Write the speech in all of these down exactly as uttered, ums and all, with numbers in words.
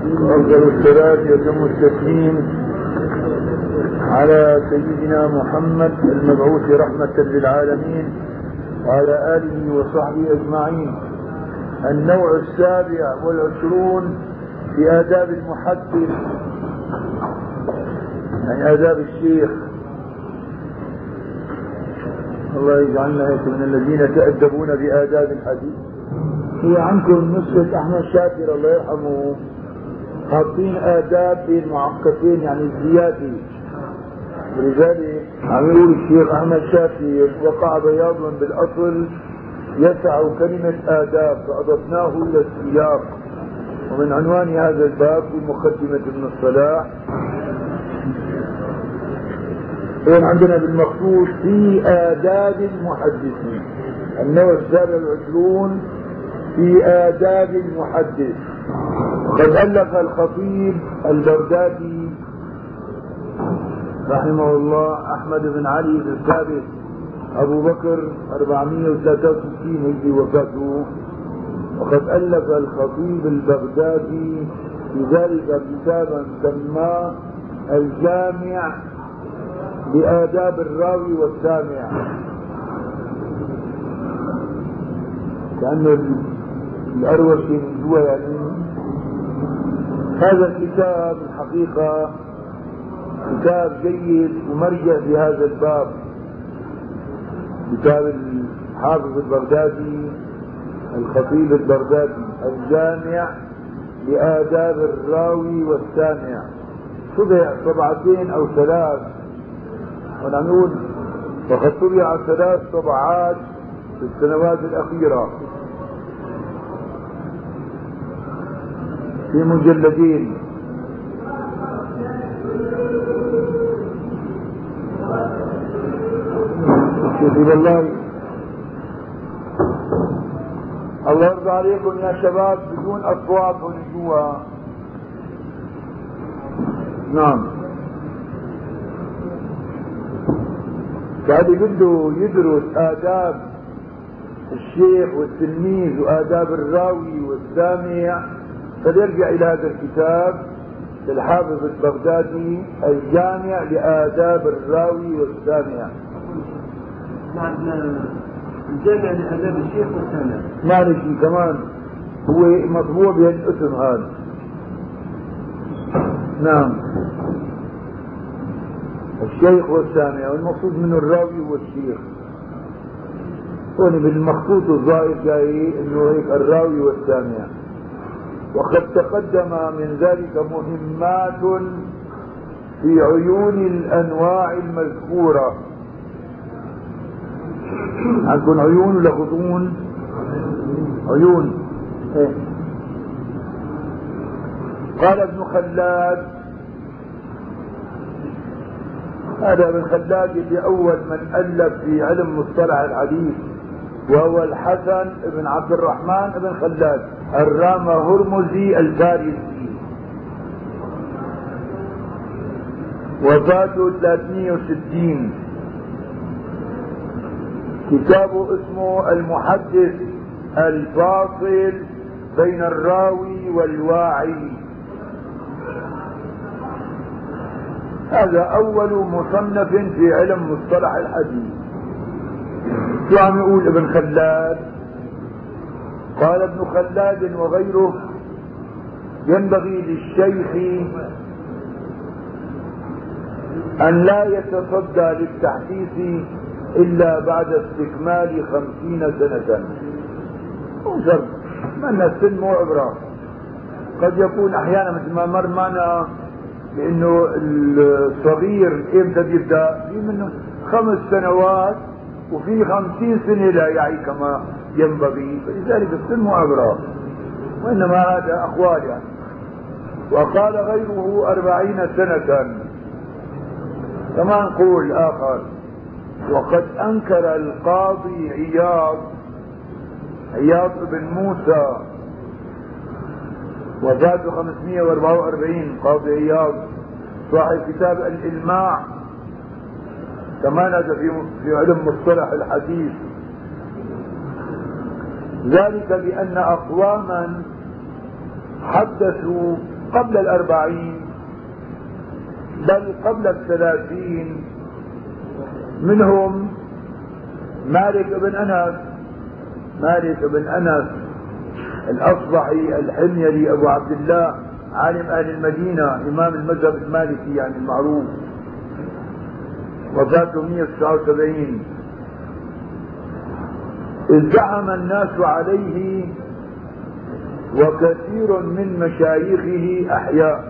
أفضل الصلاة يتم التسليم على سيدنا محمد المبعوث رحمة للعالمين وعلى آله وصحبه أجمعين. النوع السابع والعشرون في آداب المحدث، يعني آداب الشيخ. الله يجعلنا من الذين تأدبون بآداب الحديث. هي عنكم نسخة أحمد شاكر الله يرحمه، حاطين آداب المعقفين يعني الزيادة، ولذلك عم يقول الشيخ أحمد شاكر وقع بياض بالأصل يسع كلمة آداب فأضفناه إلى السياق. ومن عنوان هذا الباب بمقدمة ابن الصلاح. إذن عندنا بالمخصوص في آداب المحدثين النوع السابع والعشرون في آداب المحدث. قد ألف الخطيب البغدادي رحمه الله أحمد بن علي بن ثابت أبو بكر أربعمائة وثلاثة وستين هجري وفاته. وقد ألف الخطيب البغدادي لذلك كتابا سماه الجامع لآداب الراوي والسامع، كأن الأروش من جوا يعني. هذا الكتاب الحقيقة كتاب جيد ومرجع في هذا الباب، كتاب الحافظ البغدادي الخطيب البغدادي الجامع لآداب الراوي والسامع. طبع طبعتين أو ثلاث، ونقول وقد طبع ثلاث طبعات في السنوات الأخيرة في مجلدين. شكرا الله. الله يرضى عليكم يا شباب بدون أصوات هون جوا. نعم. قاعد يقول يدرس آداب الشيخ والتلميذ وآداب الراوي والسامع، فليرجع إلى هذا الكتاب للحافظ البغدادي الجامع لآداب الراوي والسامع. الجامع لآداب الشيخ والسامع معلش كمان هو مطبوع بهالاسم هذا. نعم، الشيخ والسامع، والمقصود منه الراوي والشيخ. هون بالمخطوط الظاهر جاي انه هيك الراوي والسامع. وقد تقدم من ذلك مهمات في عيون الانواع المذكوره. عندكم عيون ولا غضون؟ عيون. إيه؟ قال ابن خلاد، هذا ابن خلاد اللي اول من الف في علم مصطلح الحديث، وهو الحسن بن عبد الرحمن بن خلاد الرامهرمزي الفارسي، وفاته ثلاثمائة وستين. كتابه اسمه المحدث الفاصل بين الراوي والواعي. هذا اول مصنف في علم مصطلح الحديث. شو عم يقول ابن خلاد؟ قال ابن خلاد وغيره ينبغي للشيخ أن لا يتصدى للتحديث إلا بعد استكمال خمسين سنة. وشرط أن السن مو عبرة. قد يكون أحيانا مثل ما مر معنا بأنه الصغير إمتى يبدأ؟ في منه خمس سنوات وفي خمسين سنة لا يعي كما ينبغي، فلذلك السن معبرة، وإنما هذا أقوال يعني. وقال غيره أربعين سنة. كما نقول آخر، وقد أنكر القاضي عياض عياض بن موسى وفاته خمسمائة وأربعة وأربعين، قاضي عياض صاحب كتاب الإلماع، كما هذا في علم مصطلح الحديث، ذلك بأن أقواما حدثوا قبل الأربعين بل قبل الثلاثين، منهم مالك بن أنس مالك بن أنس الأصبحي الحميري أبو عبد الله، عالم أهل المدينة، إمام المذهب المالكي يعني المعروف، وفاته مئة وتسعة وسبعين. ازدحم الناس عليه وكثير من مشايخه أحياء،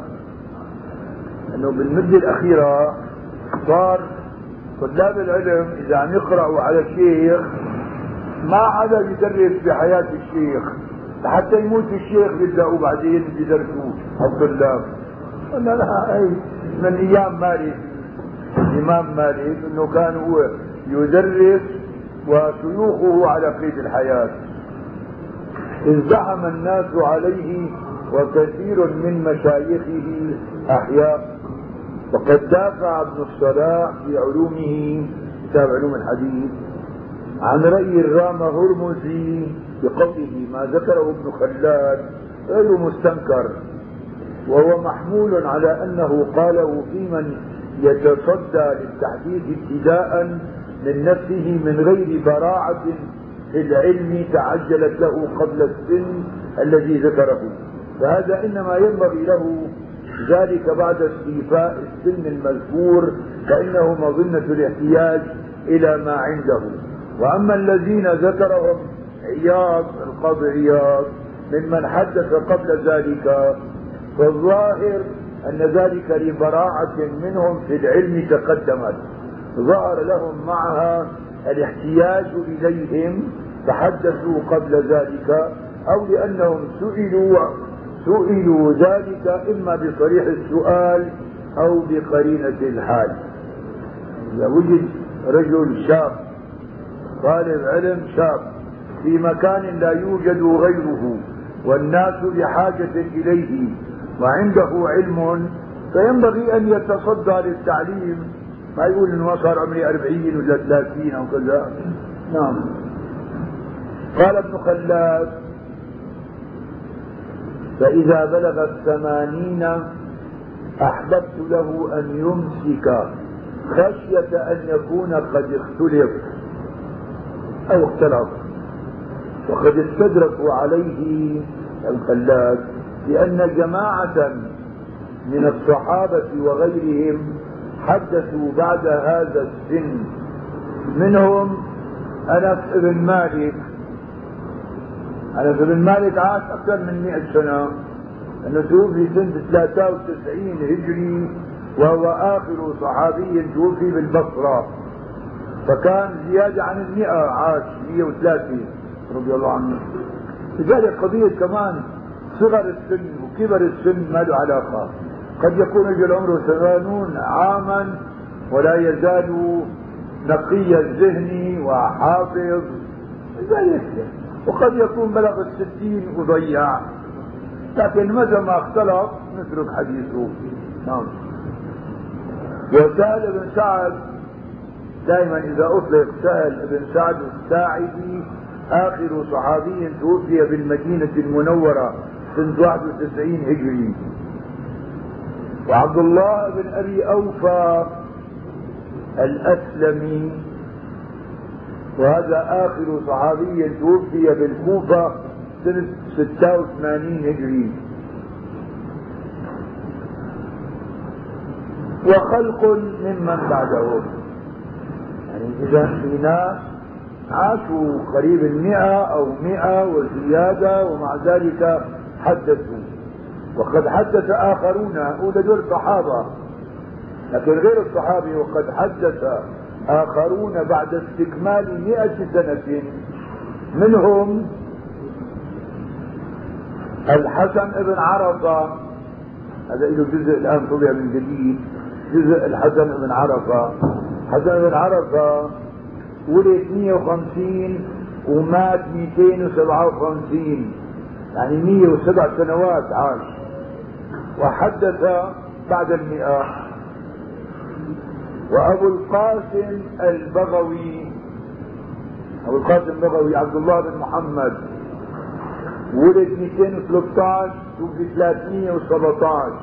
أنه بالمدة الأخيرة صار طلاب العلم إذا عم يقرأوا على الشيخ ما عدا يدرس بحياة الشيخ، حتى يموت الشيخ بيبدأوا بعدين بيدرسوه الطلاب. قلنا لها أي من أيام مالك، الإمام مالك أنه كان هو يدرس وشيوخه على قيد الحياة. ازدحم الناس عليه وكثير من مشايخه أحياء، وقد دافع ابن الصلاح في علومه كتاب علوم الحديث عن رأي الرامهرمزي بقوله ما ذكره ابن خلاد غير مستنكر، وهو محمول على أنه قاله في من يتصدى للتحديث ابتداء من نفسه من غير براعة في العلم تعجلت له قبل السن الذي ذكره، فهذا إنما ينبغي له ذلك بعد استيفاء السن المذكور، فإنه مظنة الاحتياج إلى ما عنده. وأما الذين ذكرهم عياض القاضي عياض ممن حدث قبل ذلك، فالظاهر أن ذلك لبراعة منهم في العلم تقدمت، ظهر لهم معها الاحتياج إليهم فحدثوا قبل ذلك، أو لأنهم سئلوا سئلوا ذلك إما بصريح السؤال أو بقرينة الحال. إذا وجد رجل شاب طالب علم شاب في مكان لا يوجد غيره والناس بحاجة إليه وعنده علم، فينبغي أن يتصدى للتعليم، ما يقول إنه صار عمري أربعين ولا ثلاثين أو كذا. نعم. قال ابن خلاد فإذا بلغ الثمانين أحببت له أن يمسك خشية أن يكون قد اختلف أو اختلف، وقد استدركوا عليه الخلاد لأن جماعة من الصحابة وغيرهم حدثوا بعد هذا السن، منهم أنس بن مالك أنس بن مالك عاش أكثر من مئة سنة، أنه توفي سنة ثلاثة وتسعين هجري، وهو آخر صحابي توفي بالبصرة، فكان زيادة عن المئة، عاش مئة وثلاثين رضي الله عنه. لذلك قضية كمان صغر السن وكبر السن ما له علاقة، قد يكون رجل عمره ثمانون عاما ولا يزال نقي الذهن وحافظ، وقد يكون بلغ الستين وضيع، لكن متى ما اختلط نترك حديثه. نعم. وسأل ابن سعد، دائما إذا أطلق سأل ابن سعد الساعدي آخر صحابي توفي بالمدينة المنورة سنة واحد وتسعين هجري. وعبد الله بن أبي أوفى الأسلمي، وهذا آخر صحابي توفي بالكوفة سنة ستة وثمانين هجري. وخلق ممن بعده، يعني إذا في ناس عاشوا قريب المئة أو مئة وزيادة ومع ذلك حدثوا، وقد حدث آخرون، أولى دول صحابة لكن غير الصحابي، وقد حدث آخرون بعد استكمال مئة سنة، منهم الحسن بن عرفة، هذا له جزء الآن طبع من جديد، جزء الحسن بن عرفة. الحسن بن عرفة ولد مئة وخمسين ومات مئتين وسبعة وخمسين، يعني مئة وسبع سنوات عاش، وحدث بعد المئة. وأبو القاسم البغوي أبو القاسم البغوي عبد الله بن محمد ولد مئتين وثلاثة عشر وفي ثلاثمئة وسبعة عشر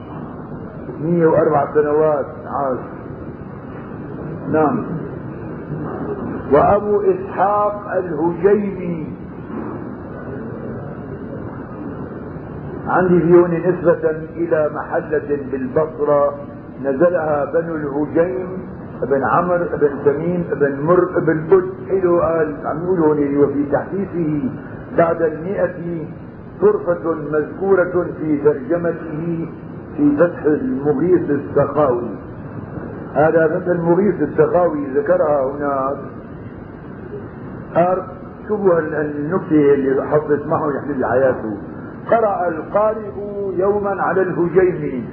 مئة وأربع سنوات عاش. نعم. وأبو إسحاق الهجيمي، عندي في هنا نسبة إلى محلة بالبصرة نزلها بنو الهجيم ابن عمرو ابن تميم ابن مر ابن بد، حلو قال عم يقولوا هنا. وفي تحديثه بعد المئة طرفة مذكورة في ترجمته في فتح المغيث السخاوي. هذا فتح المغيث السخاوي ذكرها هناك. شوفوا النكتة اللي حصلت معه يحلل حياته. قرأ القارئ يوما على الهجيمي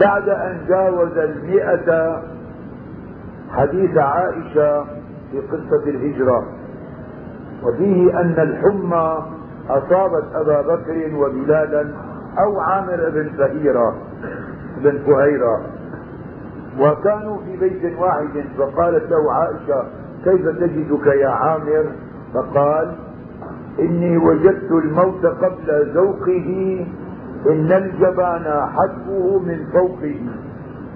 بعد أن جاوز المئة حديث عائشة في قصة الهجرة، وفيه أن الحمى أصابت أبا بكر وبلالا أو عامر بن فهيرة بن فهيرة وكانوا في بيت واحد، فقالت له عائشة كيف تجدك يا عامر؟ فقال إني وجدت الموت قبل ذوقه، إن الجبان حدبه من فوقه،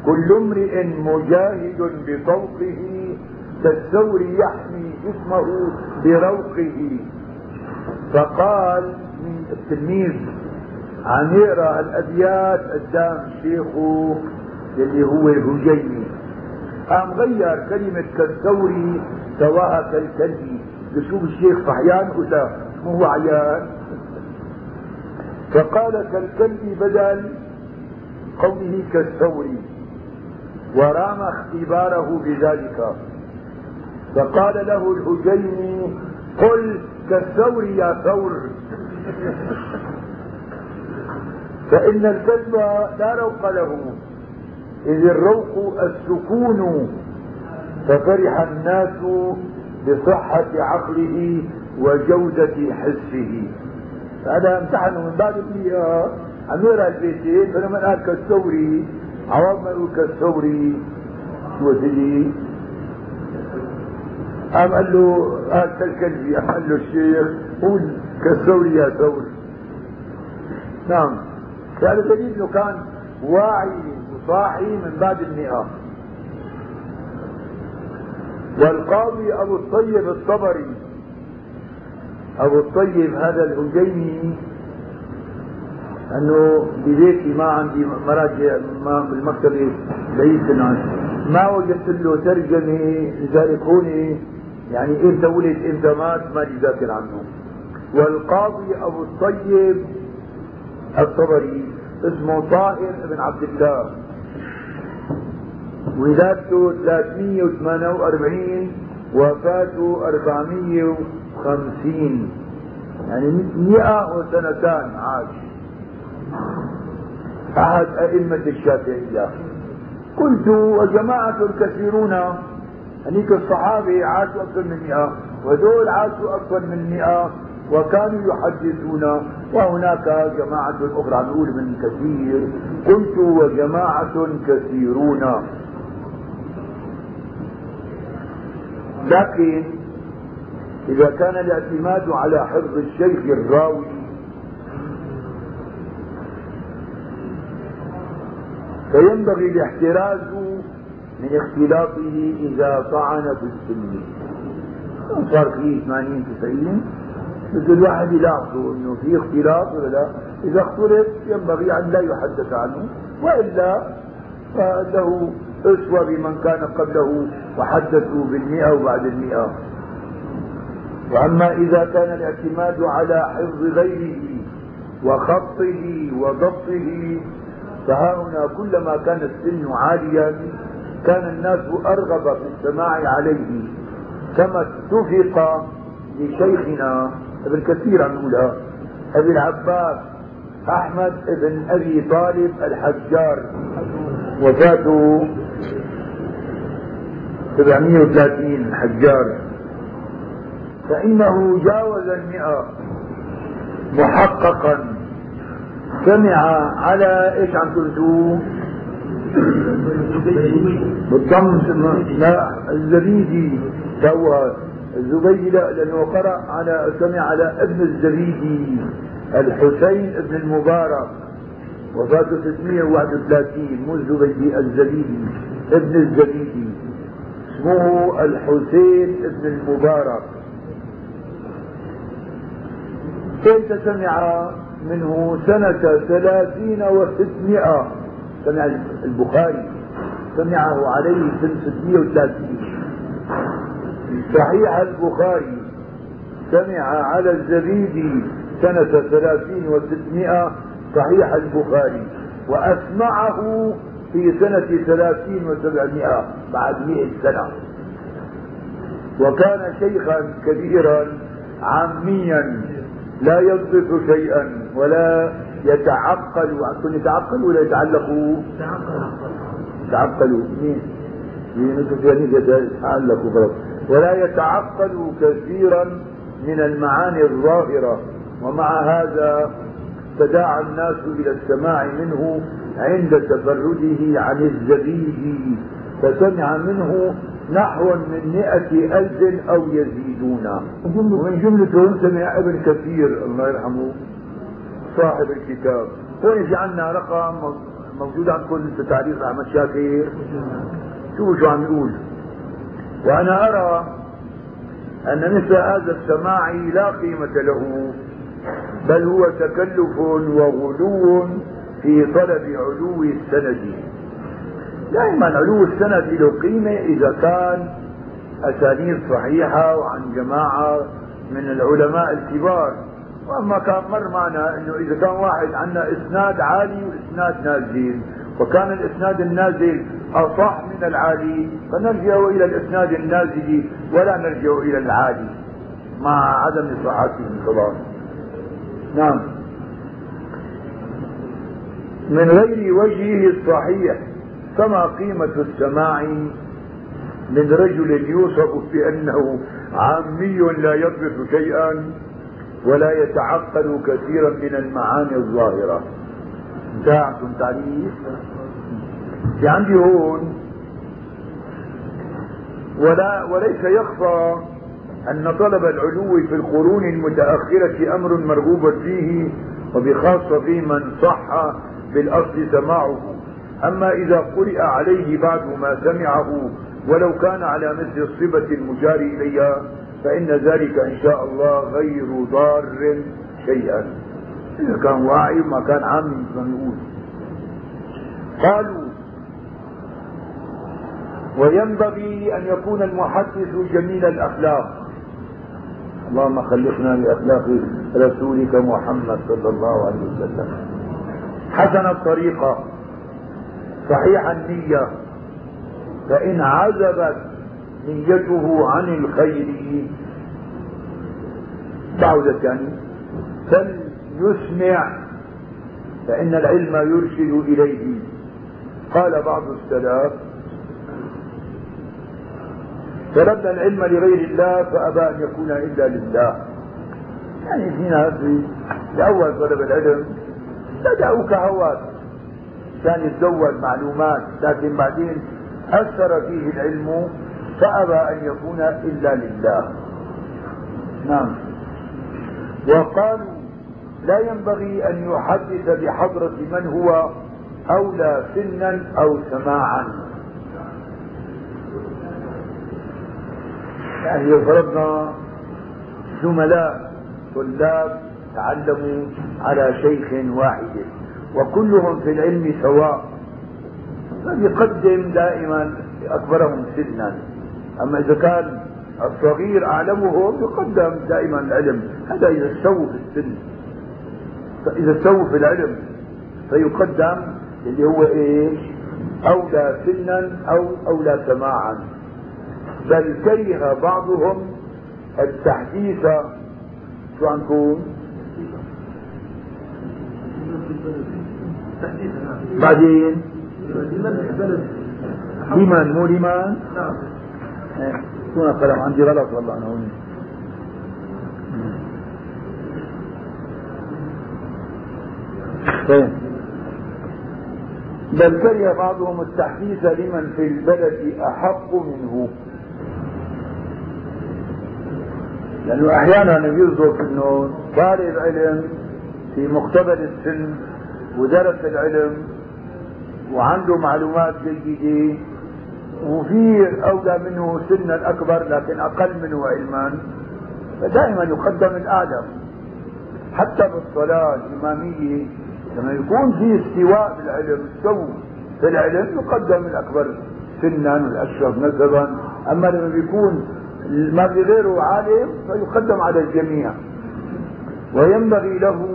كل امرئ مجاهد بطوقه، كالثور يحمي جسمه بروقه. فقال من التلميذ عن يقرأ الأبيات قدام شيخه اللي هو الهجيمي، قام غير كلمة كالثور سواء كالكلب. بشوف الشيخ صحيان ولا مو عيان؟ فقال كالكلب بدل قوله كالثور، ورام اختباره بذلك. فقال له الهجيمي قل كالثور يا ثور، فإن الكلب لا روق له، إذ الروق السكون. ففرح الناس بصحة عقله وجودة حسه. هذا امتحنوا من بعد المئة عم يقرأ البيتين، فلما قال كالثوري عوام ما يقول كالثوري شو وزلي؟ قام قال له قال كالكلبي، قام قال له الشيخ قول كالثوري يا ثور. نعم. فهذا دليل انه كان واعي وصاحي من بعد المئة. والقاضي أبو الطيب الطبري، أبو الطيب هذا الهجيمي، أنه ببيتي ما عندي مراجع ما بالمكتبة بعيد عنه، ما وجدت له ترجمة، لذلك هون يعني إمتى ولد إمتى مات ما يذاكر عنه. والقاضي أبو الطيب الطبري اسمه طاهر بن عبد الله، ولادته ثلاثمئة وثمانية وأربعين، وفاته أربعمئة وخمسين، يعني مئة وسنتان عاش. أحد أئمة الشافعية. كنت وجماعة كثيرون، هنيك الصحابة عاشوا أكثر من مئة، وذول عاشوا أكثر من مئة وكانوا يحدثون. وهناك جماعة أخرى نقول من كثير، كنت وجماعة كثيرون. لكن إذا كان الاعتماد على حفظ الشيخ الراوي فينبغي الاحتراز من اختلاطه إذا طعن في السن. صار فيه ثمانين تسعين مثل الواحد يلاحظه إنه في اختلاط ولا لا. إذا اختلط ينبغي أن لا يحدث عنه، وإلا فله أسوى بمن كان قبله وحدثوا بالمئة وبعد المئة. وأما إذا كان الاعتماد على حفظ غيره وخطه وضبطه فهاهنا كلما كان السن عاليا كان الناس أرغب في السماع عليه، كما اتفق لشيخنا ابن كثير عم يقولها أبي العباس أحمد بن أبي طالب الحجار، وفاته سبعمئة وثلاثين الحجار، فإنه جاوز المئة محققا. سمع على إيش عم تقولوا بالضم؟ لا الزبيدي توه الزبيدي لأنه قرأ على سمع على ابن الزبيدي الحسين بن المبارك وفاته ستمائة وواحد وثلاثين، مو الزبيدي، الزبيدي ابن الزبيدي، اسمه الحسين بن المبارك. كيف سمع منه سنة ثلاثين وستمائة، سمع البخاري سمعه عليه سنة ستمائة وثلاثين. صحيح البخاري سمع على الزبيدي سنة ثلاثين وستمائة، صحيح البخاري، وأسمعه في سنة ثلاثين وسبعمائة بعد مئة سنة، وكان شيخا كبيرا عاميا لا ينطق شيئا ولا يتعقل. عقل يتعقل ولا يتعلق؟ يتعقل. مين؟ يتعلق ولا يتعقل كثيرا من المعاني الظاهرة، ومع هذا تداعى الناس إلى السماع منه عند تفرده عن الزبيدي، فسمع منه نحو من مئة ألف أو يزيدون. ومن جملتهم سمع ابن كثير الله يرحمه صاحب الكتاب. هون في عنا رقم موجود عندكم في تعليق أحمد شاكر، شوفوا شو عم يقول. وأنا أرى أن مثل هذا السماع لا قيمة له، بل هو تكلف وغلو في طلب علو السند. دائما علو السند له قيمة إذا كان أسانيد صحيحة وعن جماعة من العلماء الكبار، وأما كان مر معنا أنه إذا كان واحد عنا إسناد عالي وإسناد نازل، وكان الإسناد النازل أصح من العالي، فنرجع إلى الإسناد النازل ولا نرجع إلى العالي مع عدم صحته طبعا. نعم، من غير وجهه الصحيح، فما قيمة السماع من رجل يوصف بأنه عامي لا يدرس شيئا ولا يتعقل كثيرا من المعاني الظاهرة. انتهيتم تعريف؟ في عندي هون ولا وليس يخفى أن طلب العلو في القرون المتأخرة أمر مرغوب فيه، وبخاصة في من صح في الأصل سماعه، أما إذا قرئ عليه بعد ما سمعه ولو كان على مثل الصبة المجار إليها، فإن ذلك إن شاء الله غير ضار شيئا، إذا كان واعي ما كان عامي. قالوا وينبغي أن يكون المحدث جميل الأخلاق. اللهم خلقنا لأخلاق رسولك محمد صلى الله عليه وسلم. حسن الطريقة، صحيح النية، فإن عزبت نيته عن الخير بعدت يعني فليسمع، فإن العلم يرشد إليه. قال بعض السلف فردنا العلم لغير الله فأبى أن يكون إلا لله. يعني في ناس لأول طلب العلم بدأوا هواك كان يتزود معلومات، لكن بعدين أثر فيه العلم فأبى أن يكون إلا لله. نعم، وقالوا لا ينبغي أن يحدث بحضرة من هو أولى سنا أو سماعا. يعني لو فرضنا زملاء طلاب تعلموا على شيخ واحد وكلهم في العلم سواء، فليقدم دائما أكبرهم سنا، أما إذا كان الصغير أعلمهم يقدم دائما العلم. هذا إذا استووا في السن، فإذا استووا في العلم فيقدم اللي هو إيش أولى سنا أو أولى سماعا. بل كره بعضهم التحديث، شو عنكم بعدين لمن مو لمن كنا قلم عندي غلط والله أنا هوني. بل كره بعضهم التحديث لمن في البلد أحق منه، لأنه أحيانا يوصف أنه طالب علم في مقتبل السن ودرس العلم وعنده معلومات جيدة وفي أولى منه سنا أكبر لكن أقل منه علما، فدائما يقدم الأعلم. حتى بالصلاة الإمامية لما يكون في استواء بالعلم، استوى في العلم، يقدم الأكبر سنا والأشرف نسبا. أما لما بيكون ما بغيره عالم فيقدم على الجميع، وينبغي له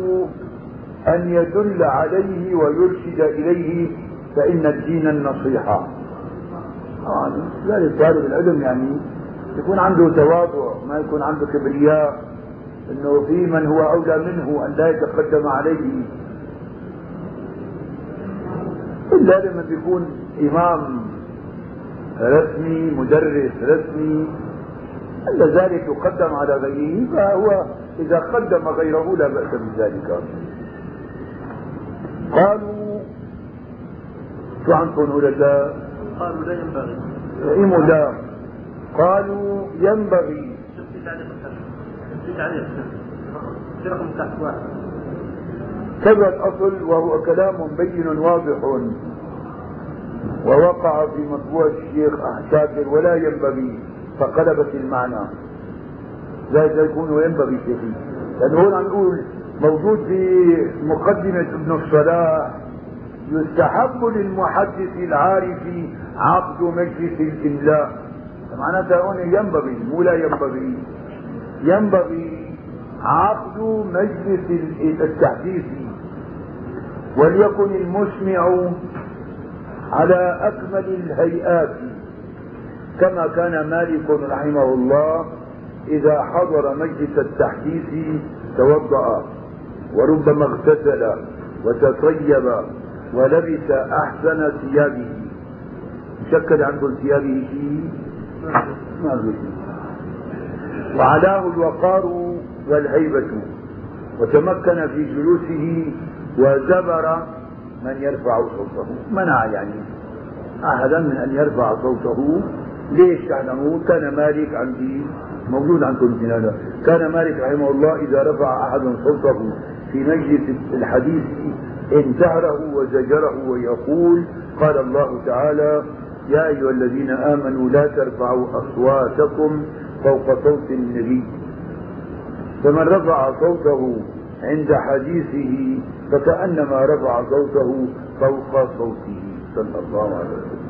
أن يدل عليه ويرشد إليه، فإن الدين النصيحة. ذلك طالب العلم يعني يكون عنده تواضع، ما يكون عنده كبرياء أنه في من هو أولى منه أن لا يتقدم عليه، إلا لما يكون إمام رسمي مدرس رسمي، إلا ذلك يقدم على غيره، فهو إذا قدم غيره لا بأس بذلك. قالوا شو عنكم هؤلاء؟ لا قالوا لا ينبغي إيمو لا قالوا ينبغي. شوف في تعليق في تعليق في رقم تحت واحد كذا الأصل، وهو كلام بين واضح ووقع في مطبوع الشيخ شاكر ولا ينبغي، فقلبت المعنى. لا يكون ينبغي شيء، لأنه هون عم نقول موجود في مقدمة ابن الصلاح: يستحب للمحدث العارف عقد مجلس الإملاء. معناتها هون ينبغي، مو لا ينبغي، ينبغي عقد مجلس التحديث. وليكن المسمع على أكمل الهيئات، كما كان مالك رحمه الله إذا حضر مجلس التحديث توضأ وربما اغتسل وتطيب ولبس أحسن ثيابه. شكل عندكم ثيابه شيء؟ ما في. وعلاه الوقار والهيبة، وتمكن في جلوسه وزبر من يرفع صوته. منع يعني أحدا من أن يرفع صوته. ليش؟ لأنه كان مالك عندي موجود عندكم جنانا. كان مالك رحمه الله إذا رفع أحد صوته في مجلس الحديث انتهره وزجره، ويقول: قال الله تعالى: يا أيها الذين آمنوا لا ترفعوا أصواتكم فوق صوت النبي. فمن رفع صوته عند حديثه فكأنما رفع صوته فوق صوته صلى الله عليه وسلم.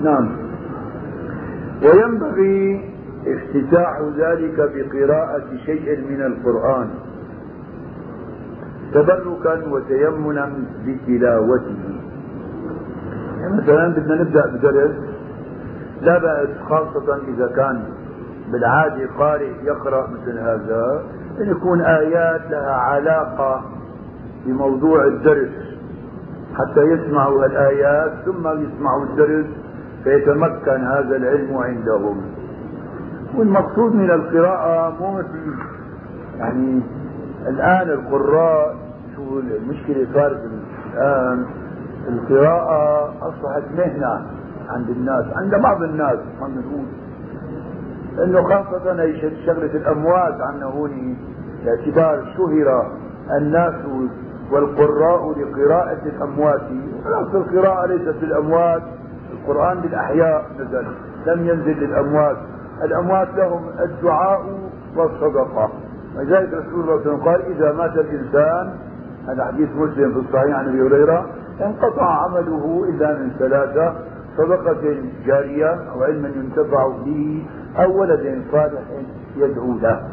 نعم. وينبغي افتتاح ذلك بقراءة شيء من القرآن تبركا وتيمنا بتلاوته. يعني مثلا بدنا نبدأ بدرس، لا بأس خاصة إذا كان بالعادة قارئ يقرأ مثل هذا، أن يكون آيات لها علاقة بموضوع الدرس حتى يسمعوا الآيات ثم يسمعوا الدرس فيتمكن هذا العلم عندهم. والمقصود من القراءة مو مثل يعني الآن القراء، شو المشكلة صارت الآن؟ القراءة أصبحت مهنة عند الناس، عند بعض الناس. عم نقول إنه خاصة هي شغلة الأموات عنا هون، باعتبار شهر الناس والقراء لقراءة الأموات. خلاص القراءة ليست للأموات، القرآن للأحياء نزل، لم ينزل للأموات. الأموات لهم الدعاء والصدقة، ولذلك رسول الله صلى الله عليه وسلم قال: إذا مات الإنسان، هذا حديث مسلم في الصحيح عن أبي هريرة، انقطع عمله إلا من ثلاثة: صدقة جارية، أو علم ينتفع به، أو ولد صالح يدعو له.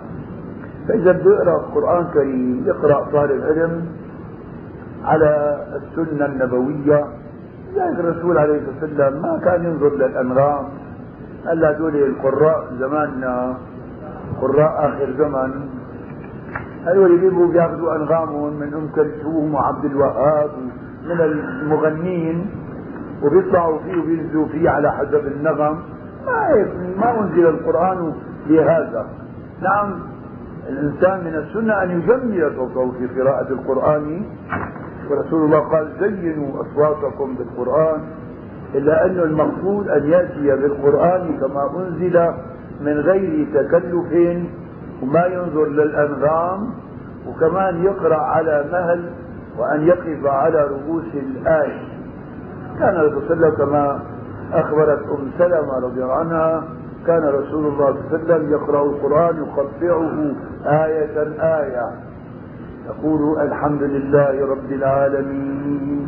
فإذا بيقرأ القرآن الكريم يقرأ طالب علم على السنة النبوية. لذلك الرسول عليه الصلاة والسلام ما كان ينظر للأمرام. قال له: هذول القراء زماننا، قراء آخر زمن، هذول بيجوا بياخذوا أنغامهم من أم كلثوم وعبد الوهاب من المغنين وبيطلعوا فيه وبينزلوا فيه على حسب النغم. ما ما أنزل القرآن لهذا. نعم، الإنسان من السنة أن يجمل صوته في قراءة القرآن، ورسول الله قال: زينوا أصواتكم بالقرآن، إلا أن المقصود أن يأتي بالقرآن كما أنزل من غير تكلف وما ينظر للأنظام، وكمان يقرأ على مهل وأن يقف على رؤوس الآية. كان الرسول صلى الله عليه وسلم كما أخبرت أم سلمة رضي الله عنها كان رسول الله صلى الله عليه وسلم يقرأ القرآن يقطعه آية آية، يقول الحمد لله رب العالمين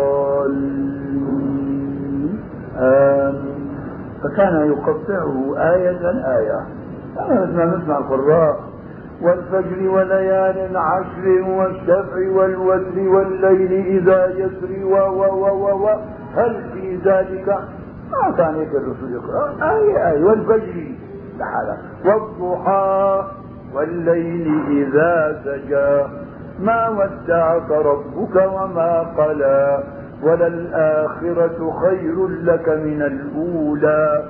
آمين. فكان يقطعه آية آية. أنا نسمع القراء والفجر وليال عشر والشفع والوتر والليل إذا يسري و و و و هل في ذلك ما كان هيك الرسول يقرأ آية آية. والفجر لحالة والضحى والليل إذا سجى ما ودعك ربك وما قلى وللآخرة خير لك من الأولى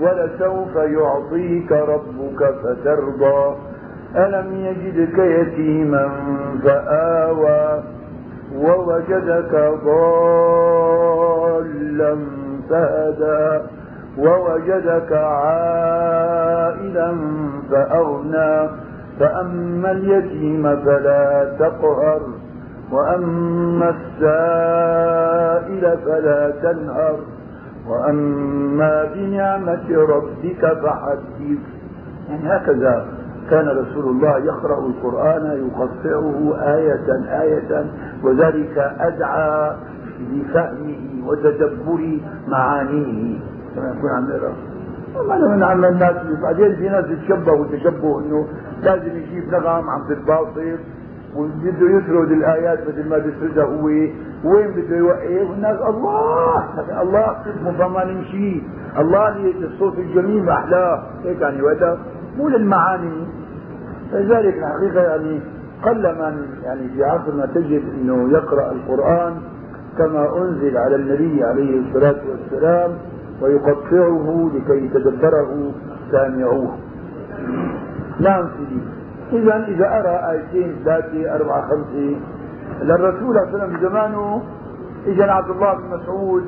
ولسوف يعطيك ربك فترضى ألم يجدك يتيما فآوى ووجدك ضالا فهدى ووجدك عائلا فأغنى فأما اليتيم فلا تقهر وأما السائل فلا تنهر وأما بنعمة ربك فحدث. يعني هكذا كان رسول الله يقرأ القرآن يقطعه آية آية، وذلك أدعى بفهمه وتدبر معانيه كما يكون عم يقرأ. ما من عم الناس بعدين في ناس يتشبهوا تشبه انه لازم يجيب نغم عبد الباسط وبده يسرد الآيات مثل ما بيسردها هو، وين بده يوقف والناس الله الله مفهما نمشي الله للصوت الجميل أحلاه هيك يعني وده مو للمعاني. فلذلك الحقيقة يعني قل من يعني في عصرنا تجد أنه يقرأ القرآن كما أنزل على النبي عليه الصلاة والسلام ويقطعه لكي يتدبره سامعوه. نعم سيدي. إذا إذا أرى آيتين ثلاثة أربعة خمسة للرسول صلى الله عليه وسلم زمانه، إجا عبد الله بن مسعود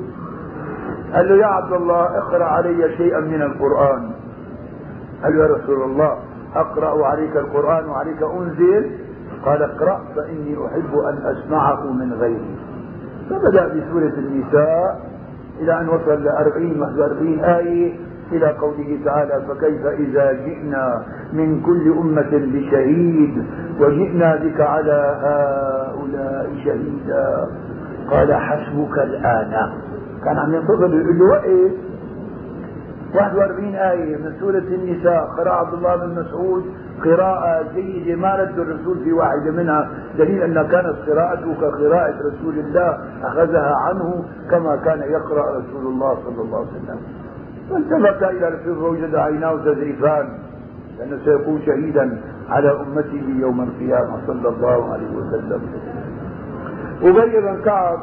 قال له يا عبد الله اقرأ علي شيئا من القرآن. قال يا رسول الله أقرأ عليك القرآن وعليك أنزل؟ قال اقرأ فإني أحب أن أسمعه من غيري. فبدأ بسورة النساء إلى أن وصل لأربعين وأربعين آية إلى قوله تعالى فكيف إذا جئنا من كل أمة بشهيد وجئنا بك على هؤلاء شهيدا قال حسبك الآن. كان عم ينتظر يقول له وقف. واحد وأربعين آية من سورة النساء قرأ عبد الله بن مسعود قراءة جيدة ما رد الرسول في واحدة منها، دليل أن كانت قراءته كقراءة رسول الله أخذها عنه كما كان يقرأ رسول الله صلى الله عليه وسلم. والتفت إلى رسول الله وجد عيناه تذرفان لأنه سيكون شهيدا على أمته يوم القيامة صلى الله عليه وسلم. أبي بن كعب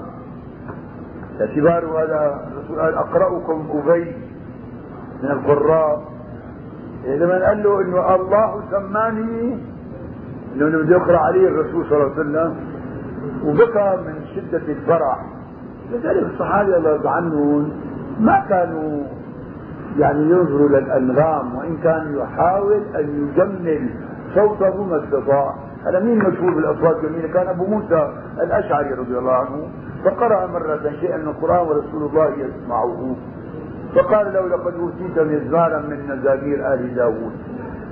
اعتباره هذا الرسول أقرأكم أبي من القراء لما قال له انه الله سماني انه بده يقرأ عليه الرسول صلى الله عليه وسلم وبكى من شدة الفرح. لذلك الصحابة الله يرضى عنهم ما كانوا يعني ينظروا للأنغام وإن كان يحاول أن يجمل صوته ما استطاع. هذا مين مشهور بالأصوات الجميلة؟ كان أبو موسى الأشعري رضي الله عنه، فقرأ مرة شيئا من القرآن ورسول الله يسمعه فقال له لقد أوتيت مزمارا من مزامير آل داود.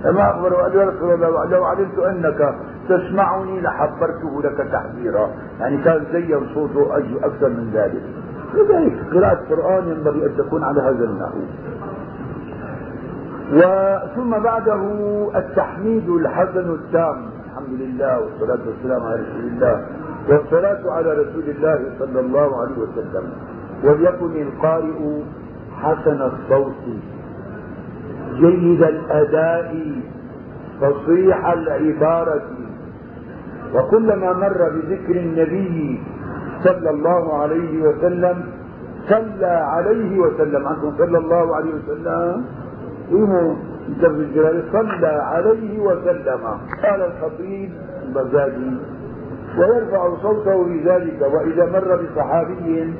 فما أخبره قال يا رسول الله لو علمت أنك تسمعني لحبرته لك تحذيرا. يعني كان زي صوته أكثر من ذلك. لذلك قراءة القرآن ينبغي أن تكون على هذا النحو. وثم بعده التحميد الحسن التام الحمد لله والصلاة والسلام على رسول الله والصلاة على رسول الله صلى الله عليه وسلم. وليكن القارئ حسن الصوت جيد الأداء تصريح العبارة، وكلما مر بذكر النبي صلى الله عليه وسلم صلى عليه وسلم عنكم صلى الله عليه وسلم إنه صلى عليه وسلم. قال الخطيب البغدادي ويرفع صوته بذلك، وإذا مر بصحابي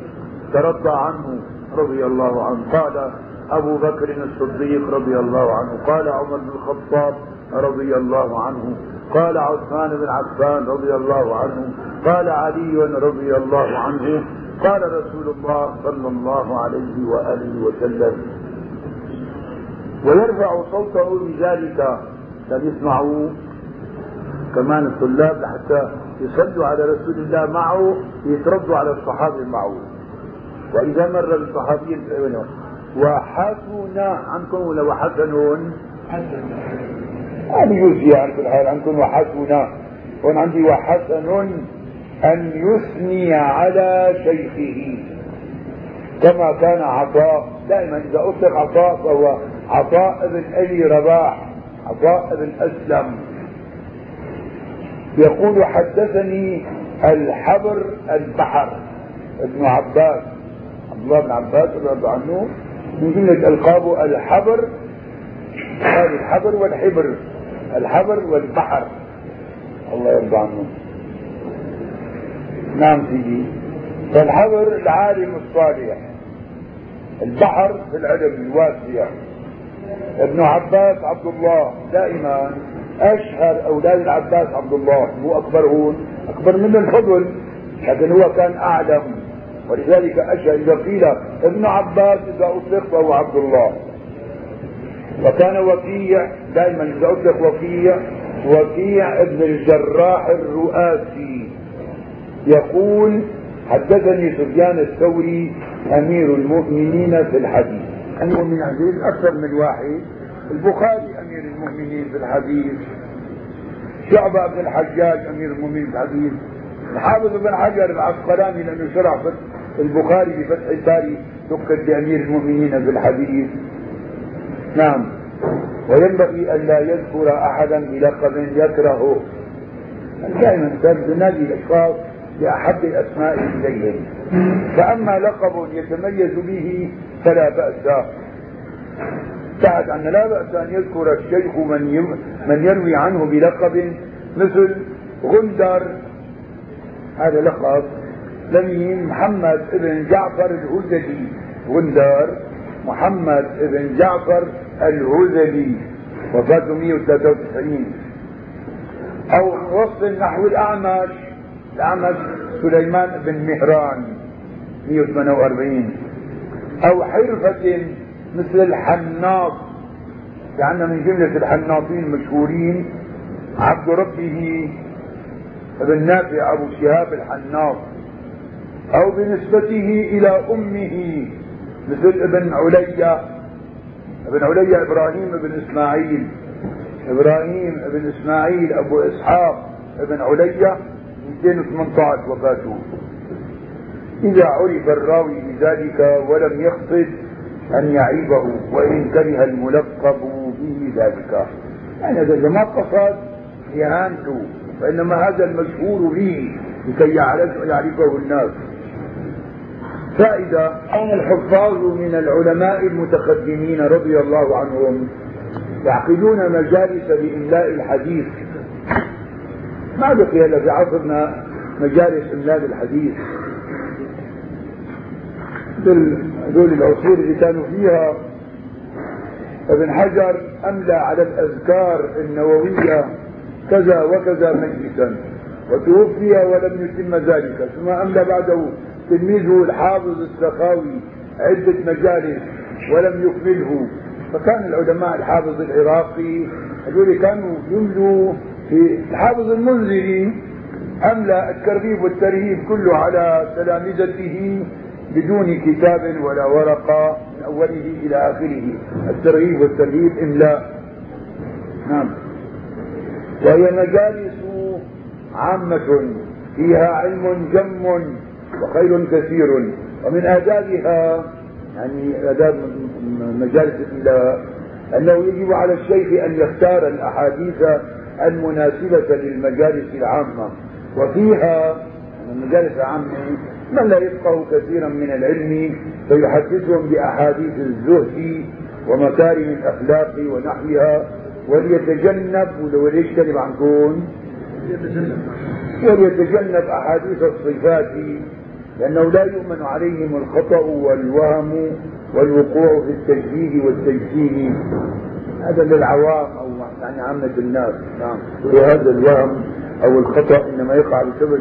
ترضى عنه رضي الله عنه. قال أبو بكر الصديق رضي الله عنه، قال عمر بن الخطاب رضي الله عنه، قال عثمان بن عفان رضي الله عنه، قال علي رضي الله عنه، قال رسول الله صلى الله عليه وآله وسلم. ويرفع صوته بذلك، فليسمعوا كمان الطلاب حتى يصلوا على رسول الله معه، يتردوا على الصحابة معه. وإذا مر الصحابي وحسن عنكم ولا وحسنون يعني يجزي عن كل حال عنكم وحسن، وأنا عندي وحسن أن يثني على شيخه كما كان عطاء دائما. إذا أطلق عطاء فهو عطاء بن أبي رباح، عطاء بن أسلم. يقول حدثني الحبر البحر ابن عباس، عبد الله بن عباس رضي الله عنه، من جملة ألقابه الحبر، قال الحبر والحبر، الحبر والبحر، الله يرضى عنه. نعم سيدي. فالحبر العالم الصالح، البحر في العلم الواسع. ابن عباس عبد الله، دائما أشهر أولاد العباس عبد الله، هو أكبر هون أكبر من الفضل، لكن هو كان أعلم، ولذلك أشهر. إذا قيل ابن عباس إذا أطلق فهو عبد الله. وكان وكيع دائما، إذا أطلق وكيع، وكيع ابن الجراح الرؤاسي. يقول حدثني سفيان الثوري أمير المؤمنين في الحديث، المؤمنين عزيز أكثر من واحد، البخاري أمير المؤمنين في الحديث، شعبة بن الحجاج أمير المؤمنين في الحديث، الحافظ بن حجر العسقلاني لأنه شرح البخاري بفتح الباري ذكر بأمير المؤمنين في الحديث. نعم. وينبغي ألا يذكر أحدا بلقب يكرهه، دائما تنادي الأشخاص بأحب الأسماء إليهم. فأما لقب يتميز به فلا بأس، بعد أن لا بأس أن يذكر الشيخ من من يروي عنه بلقب، مثل غندر، هذا لقب لمين؟ محمد بن جعفر الهذلي، غندر محمد بن جعفر الهذلي، وفاته مئة وثلاثة وتسعين. أو وصل نحو الأعمش، الأعمش سليمان بن مهران مئة وثمانية وأربعين. أو حرفة مثل الحناط، لأن من جملة الحناطين المشهورين عبد ربه ابن نافع أبو شهاب الحناط. أو بنسبته إلى أمه مثل ابن علي، ابن علي إبراهيم ابن إسماعيل، إبراهيم ابن إسماعيل أبو إسحاق ابن علي مئتين وثمانية عشر وفاته. إذا عرف الراوي بذلك ولم يقصد أن يعيبه، وإن كره الملقب به ذلك، يعني إذا ما قصد إهانته، فإنما هذا المشهور به لكي يعرفه الناس. فائدة: أن الحفاظ من العلماء المتقدمين رضي الله عنهم يعقدون مجالس لإملاء الحديث. ما بقي إلا في عصرنا مجالس إملاء الحديث، دول العصور اللي كانوا فيها ابن حجر أملى على الأذكار النووية كذا وكذا مجلسا، وتوفي ولم يتم ذلك، ثم أملى بعده تلميذه الحافظ السخاوي عدة مجالس ولم يكمله. فكان العلماء الحافظ العراقي هذول كانوا يملوا، في الحافظ المنذري أملى الترغيب والترهيب كله على تلامذته بدون كتاب ولا ورقة من أوله إلى آخره، الترغيب والترهيب إملاء. نعم. وهي مجالس عامة فيها علم جم وخير كثير، ومن آدابها يعني آداب مجالس إلى أنه يجب على الشيخ أن يختار الأحاديث المناسبة للمجالس العامة، وفيها المجالس العامة من لا يفقه كثيرا من العلم فيحدثهم بأحاديث الزهد ومكارم الأخلاق ونحوها، وليتجنب وليجتنب عن كون وليتجنب أحاديث الصفات، لأنه لا يؤمن عليهم الخطأ والوهم والوقوع في التشبيه والتجسيم، هذا للعوام أو يعني عامة الناس. نعم، وهذا الوهم أو الخطأ إنما يقع بسبب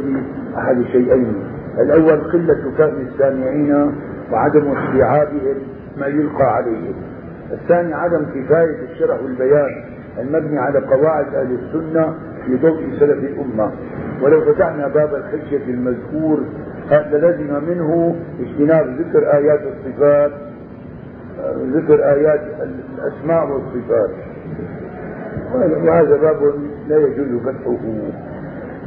أحد الشيئين: الأول قلة فهم السامعين وعدم استيعابهم ما يلقى عليهم، الثاني عدم كفاية الشرح والبيان المبني على قواعد أهل السنة في ضوء سلف الأمة. ولو فتحنا باب الحجة المذكور للزم منه اجتناب ذكر آيات الصفات، ذكر آيات الأسماء والصفات، وهذا باب لا يجوز فتحه.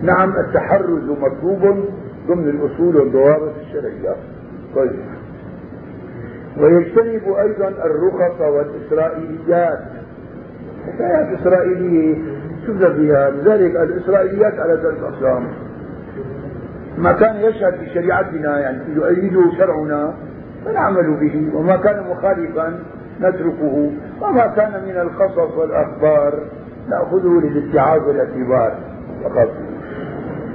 نعم، التحرز مطلوب ضمن الأصول والضوابط الشرعية. طيب، ويجتنب أيضا الرخص والإسرائيليات. الآيات الإسرائيلية شذ فيها لذلك الإسرائيليات على ذلك الأصنام ما كان يشهد بشريعتنا يعني يؤيده شرعنا فنعمل به، وما كان مخالفا نتركه، وما كان من القصص والأخبار نأخذه للاتعاظ والاعتبار فقط.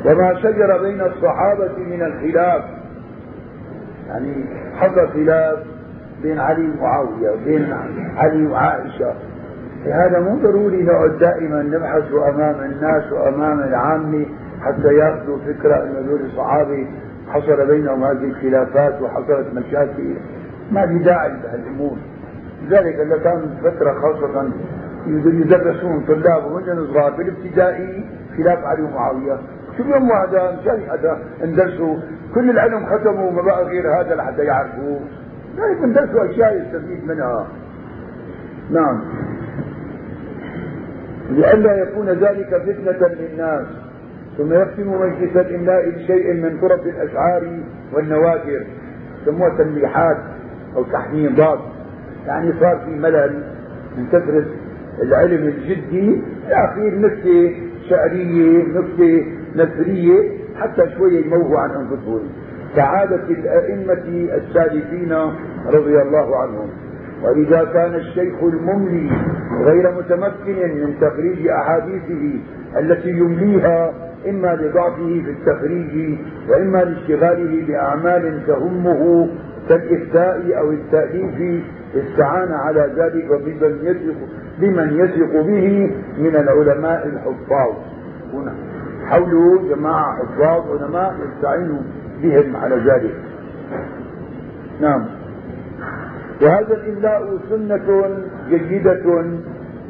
وما شجر بين الصحابة من الخلاف، يعني حصل خلاف بين علي ومعاوية بين علي وعائشة، هذا مو ضروري نقعد دائما نبحث أمام الناس وأمام العامة حتى يأخذوا فكرة أن دول الصحابة حصل بينهم هذه الخلافات وحصلت مشاكل، ما في داعي لهالأمور. لذلك اللي كان فترة خاصة يدرسون طلابهم وهم صغار بالابتدائي خلاف علي ومعاوية، شو يوم واحدة مشان حدا اندرسوا كل العلم ختموا وما بقى غير هذا لحتى يعرفوه، لذلك اندرسوا أشياء يستفيد منها. نعم، لئلا يكون ذلك فتنة للناس. ثم يختم مجلس الإملاء بشيء من طرف الأشعار والنوادر، سموها تمليحات أو تحميضات، يعني صار في ملل من كثرة العلم الجدي، الأخير نكتة شعرية نكتة نثرية حتى شوية يموهوا عن أنفسهم، كعادة الأئمة السالفين رضي الله عنهم. وإذا كان الشيخ المملي غير متمكن من تخريج أحاديثه التي يمليها إما لضعفه في التخريج وإما لاشتغاله بأعمال تهمه كالإفتاء أو التأليف، استعان على ذلك بمن يثق بمن يثق به من العلماء الحفاظ. هنا حوله جماعة حفاظ علماء يستعينوا بهم على ذلك. نعم، وهذا الإملاء سنة جيدة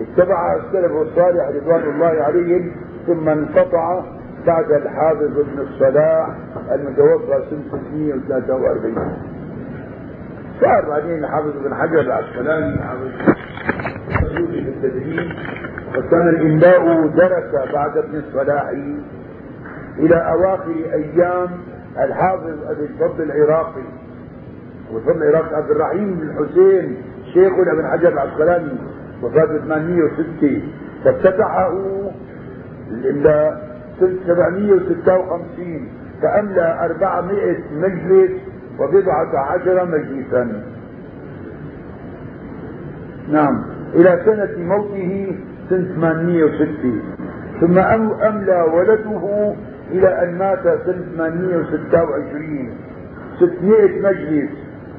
اتبعها السلف الصالح رضوان الله عليهم، ثم انقطع بعد الحافظ ابن الصلاح المتوفى سنة ستمائة وثلاثة وأربعين. صار بعدين الحافظ ابن حجر العسقلاني حافظ في التدريس، وكان الإملاء درس بعد ابن الصلاح إلى أواخر أيام الحافظ أبي الفضل العراقي، وفضل العراقي عبد الرحيم بن الحسين شيخنا ابن حجر العسقلاني وفاته ثمانمائة وستة، فافتتحه الإملاء سبعمائة وستة وخمسين، فأملأ أربعمائة مجلس وبضعة عشر مجلسا. نعم، إلى سنة موته سنة ثمانمائة وستة، ثم أملأ ولده إلى أن مات سنة ثمانمائة وستة وعشرين ستمائة مجلس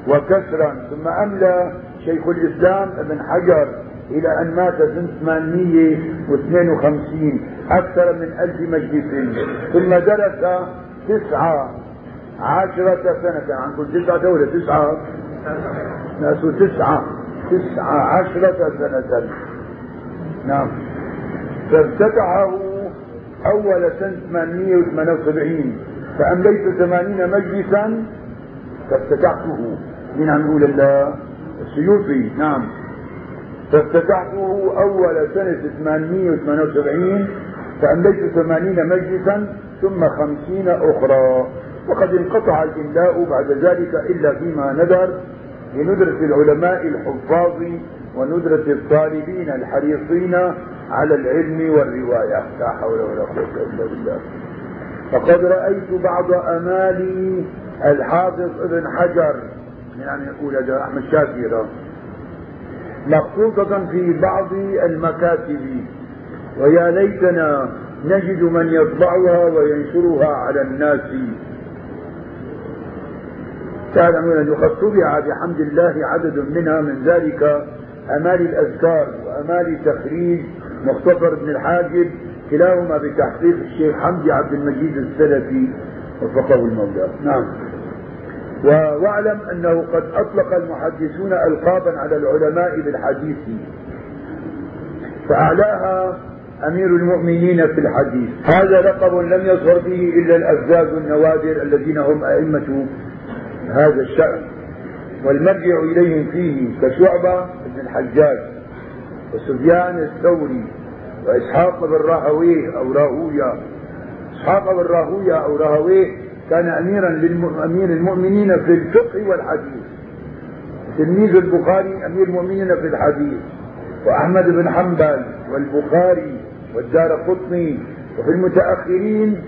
وكسرا. ثم أملأ شيخ الإسلام ابن حجر إلى أن مات سنة ثمانمائة واثنين وخمسين أكثر من ألف مجلس، ثم درس تسعة عشرة سنة. عنكم تسعة دولة تسعة ناس تسعة تسعة عشرة سنة. نعم، فافتتحه أول سنة ثمانمائة وثمانية وسبعين، فأمليت ثمانين مجلسا فافتتحته من عم يقول الله السيوطي. نعم، فافتتحته أول سنة ثمانمائة وثمانية وسبعين، فأمليت ثمانين مجلسا ثم خمسين أخرى. وقد انقطع الإملاء بعد ذلك إلا فيما ندر لندرة العلماء الحفاظ وندرة الطالبين الحريصين على العلم والرواية. لا حول ولا قوة إلا بالله. فقد رأيت بعض أمالي الحافظ ابن حجر يعني أقول أحمد شاكر مخطوطة في بعض المكاتب، ويا ليتنا نجد من يطبعها وينشرها على الناس. تعلمون أنه قد طبع بحمد الله عدد منها، من ذلك أمال الأذكار وأمال تخريج مختصر بن الحاجب، كلاهما بتحقيق الشيخ حمدي عبد المجيد السلفي وفقه المولى. نعم. واعلم أنه قد أطلق المحدثون ألقابا على العلماء بالحديث، فأعلاها أمير المؤمنين في الحديث. هذا لقب لم يظهر به إلا الأفذاذ النوادر الذين هم أئمة هذا الشأن، والمرجع إليهم فيه كشعبة بن الحجاج وسفيان الثوري وإسحاق بن راهويه أو راهوية. إسحاق بن راهوية أو راهويه كان أميرا للأمير المؤمنين في الفقه والحديث، تلميذ البخاري أمير المؤمنين في الحديث، وأحمد بن حنبل والبخاري والدارقطني، وفي المتأخرين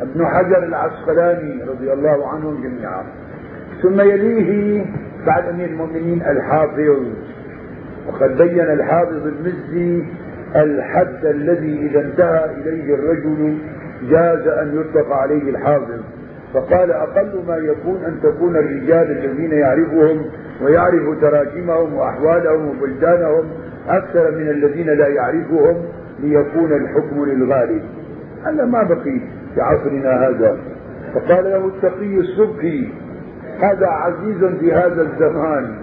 ابن حجر العسقلاني رضي الله عنهم جميعا. ثم يليه بعد أمير المؤمنين الحافظ، وقد بين الحافظ المزي الحد الذي إذا انتهى إليه الرجل جاز أن يطلق عليه الحافظ، فقال أقل ما يكون أن تكون الرجال الذين يعرفهم ويعرف تراجمهم وأحوالهم وبلدانهم أكثر من الذين لا يعرفهم، ليكون الحكم للغالب. أنا ما بقي في عصرنا هذا. فقال له التقي السبكي: هذا عزيز في هذا الزمان،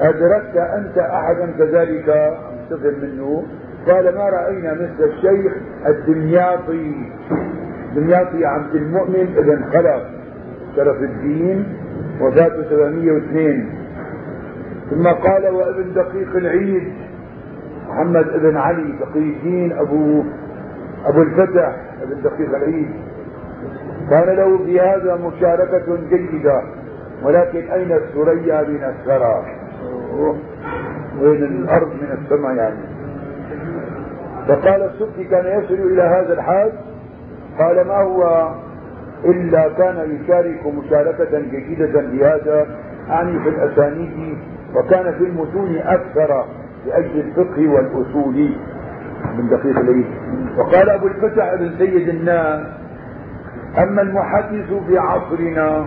أدركت أنت أحدا كذلك؟ انتظر منه. قال: ما رأينا مثل الشيخ الدمياطي، دمياطي عبد المؤمن ابن خلاد شرف الدين، وفاته سبعمائة واثنين. ثم قال: وابن دقيق العيد محمد ابن علي دقيق الدين أبو أبو الفتح ابن دقيق العيد، كان له في هذا مشاركة جيدة، ولكن أين الثريا من الثرى؟ وين الأرض من السماء يعني. فقال السبكي: كان يصل إلى هذا الحد؟ قال: ما هو إلا كان يشارك مشاركة جيدة بهذا، أعني في الأسانيد، وكان في المتون أكثر لأجل الفقه والأصول من دقيق ليه. وقال أبو الفتح بن سيد الناس: أما المحدث في عصرنا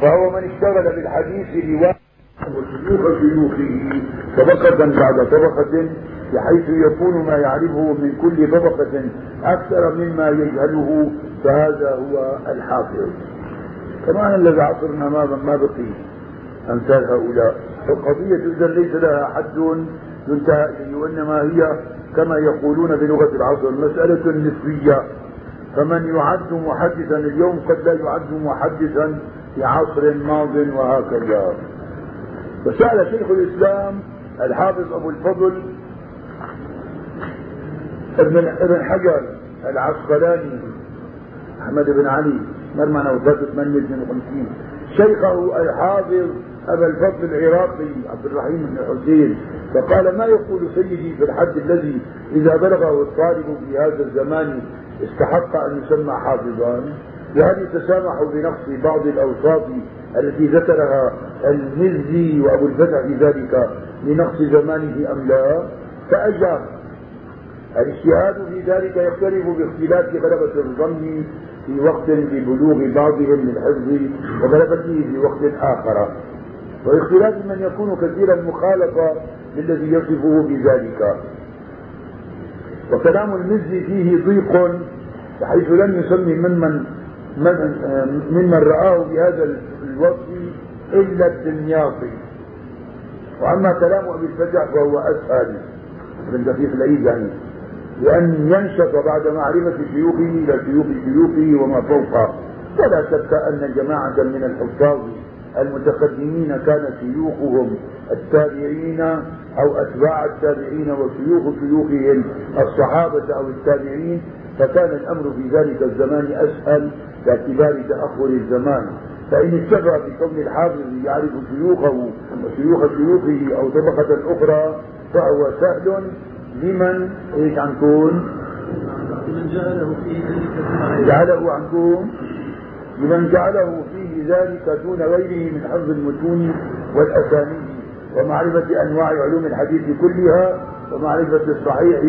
فهو من اشتغل بالحديث رواية وشيوخ شيوخه طبقة بعد طبقة، بحيث يكون ما يعرفه من كل طبقة أكثر مما يجهله، فهذا هو الحافظ. كمان الذي عصرنا ما بقي أمثال هؤلاء. القضية إذا ليس لها حد ينتهى إليه، وإنما هي كما يقولون بلغة العصر مسألة نسبية، فمن يعد محدثا اليوم قد لا يعد محدثا في عصر ماض، وهكذا. فسأل شيخ الإسلام الحافظ أبو الفضل ابن ابن حجر العسقلاني أحمد بن علي مرمنا وفاته ثمانمائة واثنين وخمسين شيخه الحافظ أبا الفضل العراقي عبد الرحيم بن الحسين، فقال: ما يقول سيدي في الحد الذي إذا بلغه الطالب في هذا الزمان استحق أن يسمى حافظا؟ لهذه تسامحوا بنقص بعض الأوصاف التي ذكرها المزي وأبو الفتح في ذلك لنقص زمانه أم لا؟ فأجاب: الاجتهاد في ذلك يختلف باختلاف غلبة الظن في وقت ببلوغ بعضهم للحفظ وغلبته في وقت آخر، واختلاف من يكون كثيرا مخالفة للذي يصفه بذلك. وكلام المزي فيه ضيق، بحيث لم يسمي ممن من ممن رآه بهذا الوصف إلا الدمياطي، وأما كلام أبي الفتح فهو أسهل من دقيق العيد، لأن ينشط بعد معرفة شيوخه إلى شيوخ شيوخه وما فوقه. ولا شك أن جماعة من الحفاظ المتقدمين كان شيوخهم التابعين أو أتباع التابعين وشيوخ شيوخهم الصحابة أو التابعين، فكان الأمر في ذلك الزمان أسهل باعتبار تأخر الزمان. فإن اتبع بكون الحافظ يعرف شيوخه وشيوخ شيوخه أو طبقة أخرى فهو سهل لمن إيش عنكم؟ لمن جعله فيه ذلك جعله عنكم لمن جعله فيه ذلك دون غيره من حفظ المتون والأسانيد ومعرفة أنواع علوم الحديث كلها ومعرفة الصحيح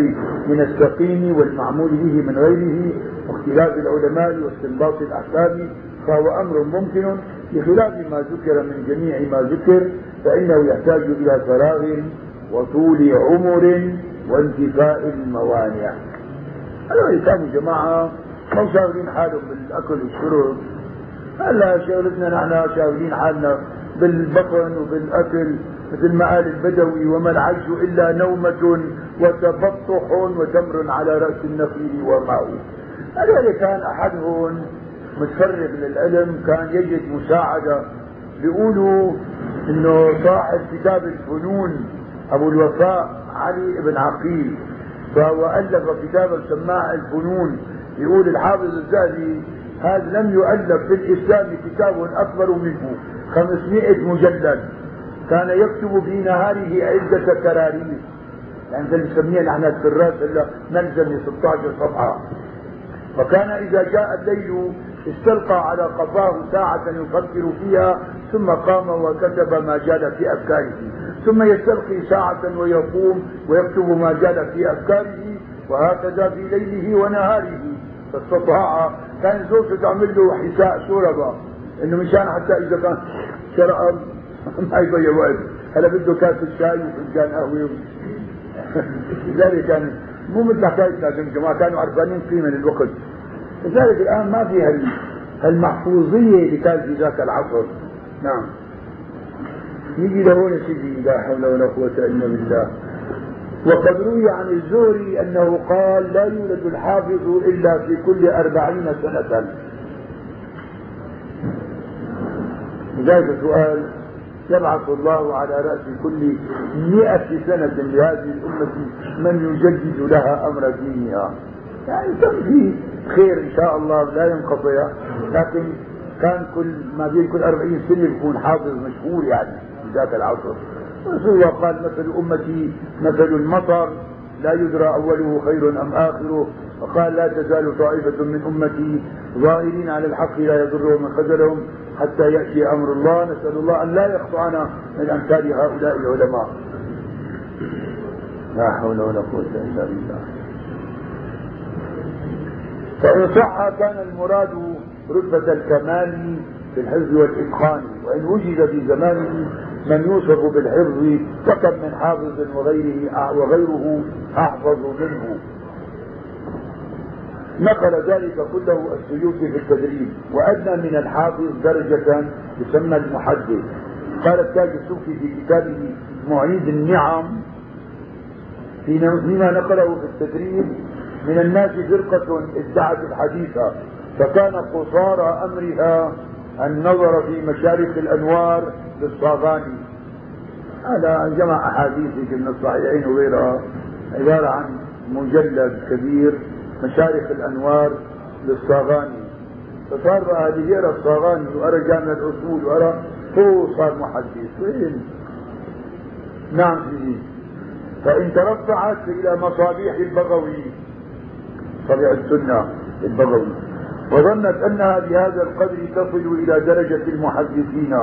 من السقيم والمعمول به من غيره واختلاف العلماء واستنباط الأحكام فهو أمر ممكن بخلاف ما ذكر من جميع ما ذكر فإنه يحتاج إلى فراغ وطول عمر وانتفاء الموانع. هذول كانوا جماعة مو شاغلين حالهم بالأكل والشرب. هلا شغلتنا نحن شاغلين حالنا بالبطن وبالأكل مثل ما قال البدوي وما العيش إلا نومة وتبطح وتمر على رأس النخيل وماء. هذول كان أحدهم متفرغ للعلم كان يجد مساعدة بيقولوا إنه صاحب كتاب الفنون أبو الوفاء علي بن عقيل فهو ألف كتابا سماه الفنون يقول الحافظ الذهبي هذا لم يؤلف في الإسلام كتاب أكبر منه خمسمائة مجلد كان يكتب في نهاره عدة كراريس يعني زي نسميها نحن الكراس إلا نلزم ستة عشر صفحة وكان إذا جاء الليل استلقى على قفاه ساعة يفكر فيها ثم قام وكتب ما جال في أفكاره ثم يستلقي ساعة ويقوم ويكتب ما جال في أفكاره وهكذا في ليله ونهاره. فاستطاع كان زوجته تعمل له حساء شوربة إنه مشان حتى إذا كان شرع ما يضيع وقت هلا بده كاسة شاي وفنجان قهوة لذلك كان مو مثل حكايتنا جماعة كانوا عرفانين قيمة للوقت. لذلك الآن ما في هالمحفوظية اللي كانت في ذاك العصر. نعم نيجي لهون سيدي لا حول ولا قوة إلا بالله. وقد روي عن الزهري أنه قال لا يولد الحافظ إلا في كل أربعين سنة. لذلك سؤال يبعث الله على رأس كل مئة سنة لهذه الأمة من يجدد لها أمر دينها يعني تمشي خير إن شاء الله لا ينقطع لكن كان كل ما بين كل أربعين سنة يكون حافظ مشهور يعني في ذاك العصر. رسول الله قال مثل أمتي مثل المطر لا يدرى أوله خير أم آخره وقال لا تزال طائفة من أمتي ظاهرين على الحق لا يضرهم من خذلهم حتى يأتي أمر الله. نسأل الله أن لا يقطعنا من أمثال هؤلاء العلماء لا حول ولا قوة إلا بالله. فإن صح كان المراد رتبة الكمال في الحفظ والإتقان وإن وجد في زمانه من يوصف بالحفظ فكم من حافظ وغيره وغيره أحفظ منه. نقل ذلك كله السيوطي في التدريب وأدنى من الحافظ درجة يسمى المحدث. قال التاج السبكي في كتابه معيد النعم فيما نقله في التدريب من الناس فرقة ادعت الحديث فكان قصارى أمرها النظر في مشارق الأنوار للصاغاني. هذا جمع أحاديث من الصحيحين وغيرها عبارة عن مجلد كبير مشارق الأنوار للصاغاني فصار بقى اللي يقرأ الصاغاني وأرى جامع الأصول وأرى هو صار محدث. نعم فيه. فإن ترفعت إلى مصابيح البغوي طبيعة السنة البغوي وظنت أنها بهذا القدر تصل إلى درجة المحدثين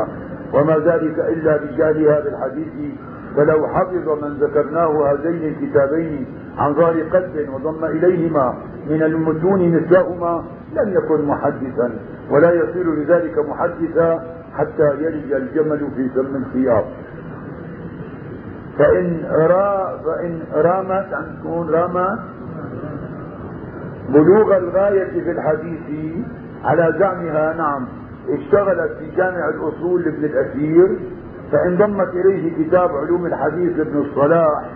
وما ذلك إلا رجال هذا الحديث فلو حفظ من ذكرناه هذين الكتابين عن ظهر قلب وضم إليهما من المتون مثلهما لم يكن محدثا ولا يصير لذلك محدثا حتى يلج الجمل في سم الخياط. فإن, را فإن رامت أن تكون رامت بلوغ الغاية في الحديث على زعمها نعم اشتغلت في جامع الأصول لابن الأثير فانضمت إليه كتاب علوم الحديث لابن الصلاح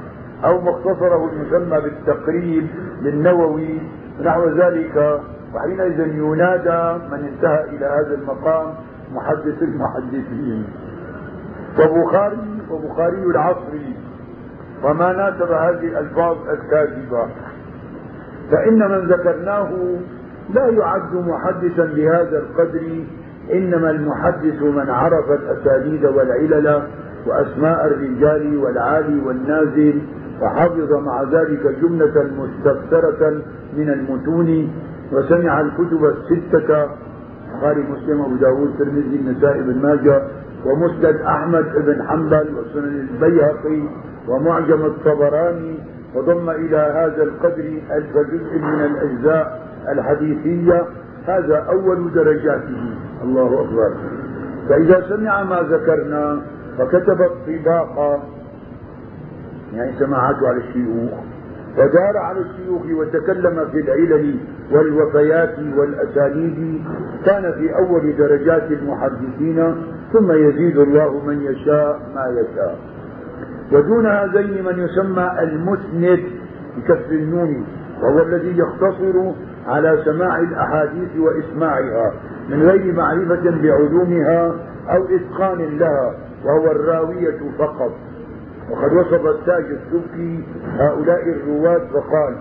أو مختصره المسمى بالتقريب للنووي نحو ذلك وحينئذ ينادى من انتهى إلى هذا المقام محدث المحدثين. وبخاري وبخاري العصري وما ناسب هذه الألفاظ الكاذبة فإن من ذكرناه لا يعد محدثا بهذا القدر إنما المحدث من عرف الأساليب والعلل وأسماء الرجال والعالي والنازل، وحفظ مع ذلك جملة مستفسرة من المتون، وسمع الكتب الستة البخاري مسلم أبو داود الترمذي النسائي بن ماجه ومسند أحمد بن حنبل وسنن البيهقي ومعجم الطبراني، وضم إلى هذا القدر ألف جزء من الأجزاء الحديثية. هذا أول درجاته. الله أكبر. فإذا سمع ما ذكرنا فكتب الطباقة، يعني سماعاته على الشيوخ، ودار على الشيوخ وتكلم في العلل والوفيات والأسانيد، كان في أول درجات المحدثين، ثم يزيد الله من يشاء ما يشاء. ودون هذين من يسمى المسند بكسر النون، وهو الذي يقتصر على سماع الأحاديث وإسماعها من غير معرفة بعلومها أو إتقان لها، وهو الراوية فقط. وقد وصف التاج السبكي هؤلاء الرواة فقال: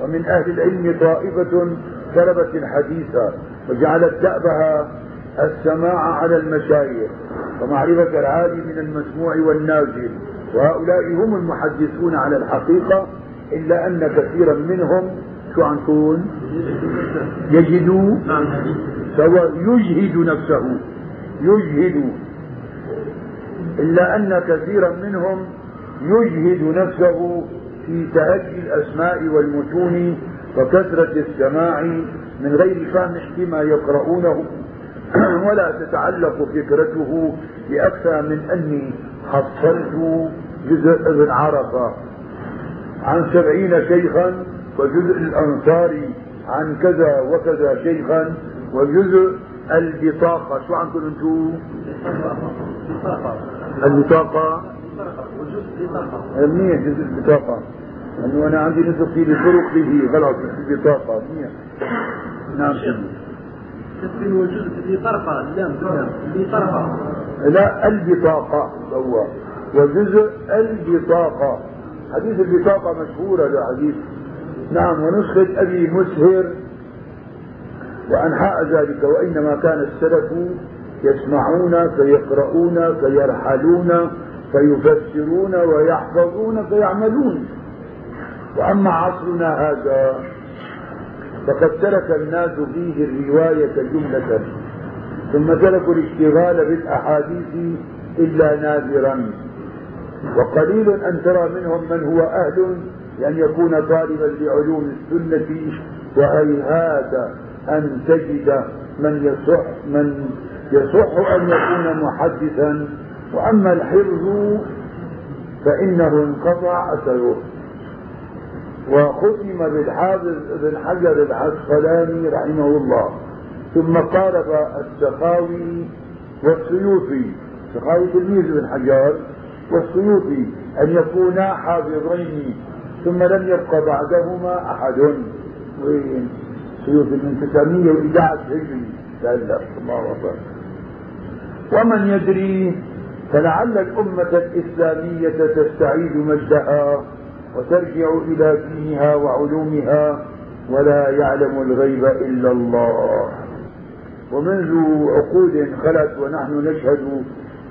ومن أهل العلم طائفة سلبت الحديث وجعلت دأبها السماع على المشايخ ومعرفة العالي من المسموع والنازل، وهؤلاء هم المحدثون على الحقيقة، إلا أن كثيرا منهم شو عنكون يجدوا سواء يجهد نفسه يجهد إلا أن كثيرا منهم يجهد نفسه في تهجي الأسماء والمتون وكثرة السماع من غير فهم فيما يقرؤونه، ولا تتعلق فكرته بأكثر من أني حصلت جزء ابن عرفة عن سبعين شيخا، وجزء الأنصاري عن كذا وكذا شيخا، وجزء البطاقة شو عنكم انتو البطاقة منيح جزء البطاقة انه انا عندي نسخ في الفرق فيه غلط البطاقة منيح. نعم كثير وجزء في طرفة لا في طرفة لا البطاقة هو وجزء البطاقة. حديث البطاقة مشهورة لحديث. نعم. ونسخة أبي مسهر وأنحاء ذلك: وإنما كان السلف يسمعون فيقرؤون فيرحلون فيفسرون ويحفظون فيعملون، وأما عصرنا هذا فقد ترك الناس فيه الرواية جملة، ثم تركوا الاشتغال بالأحاديث إلا نادرا، وقليل أن ترى منهم من هو أهل لأن يكون طالبا لعلوم السنة، وهيهات أن تجد من يصح من يصح أن يكون محدثا. وأما الحفظ فإنه انقطع أثره، وختم بالحافظ ابن حجر العسقلاني رحمه الله، ثم قارب السخاوي والسيوطي، السخاوي تلميذ ابن حجر، والسيوطي أن يكونا حافظين، ثم لم يبق بعدهما أحد. سيوطي من تسعمية وإدعة هجري لله سبحانه وتعالى. ومن يدري، فلعل الأمة الإسلامية تستعيد مجدها وترجع إلى دينها وعلومها، ولا يعلم الغيب إلا الله. ومنذ عقود خلت ونحن نشهد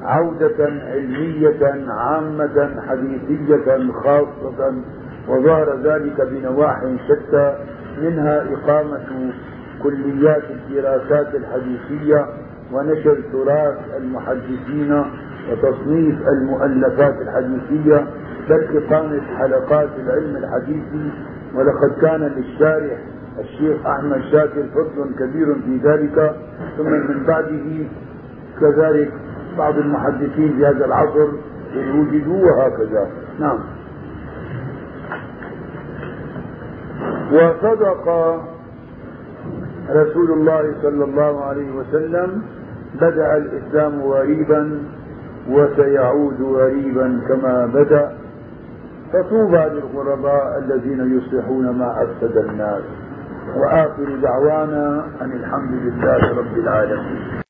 عودة علمية عامة حديثية خاصة، وظهر ذلك بنواح شتى، منها إقامة كليات الدراسات الحديثية ونشر تراث المحدثين وتصنيف المؤلفات الحديثية، بل إقامة حلقات العلم الحديثي، ولقد كان للشارح الشيخ أحمد شاكر فضل كبير في ذلك، ثم من بعده كذلك بعض المحدثين في هذا العصر وجدوا وهكذا. نعم. وصدق رسول الله صلى الله عليه وسلم: بدأ الإسلام غريبا وسيعود غريبا كما بدأ، فطوبى للغرباء الذين يصلحون ما أفسد الناس. وآخر دعوانا أن الحمد لله رب العالمين.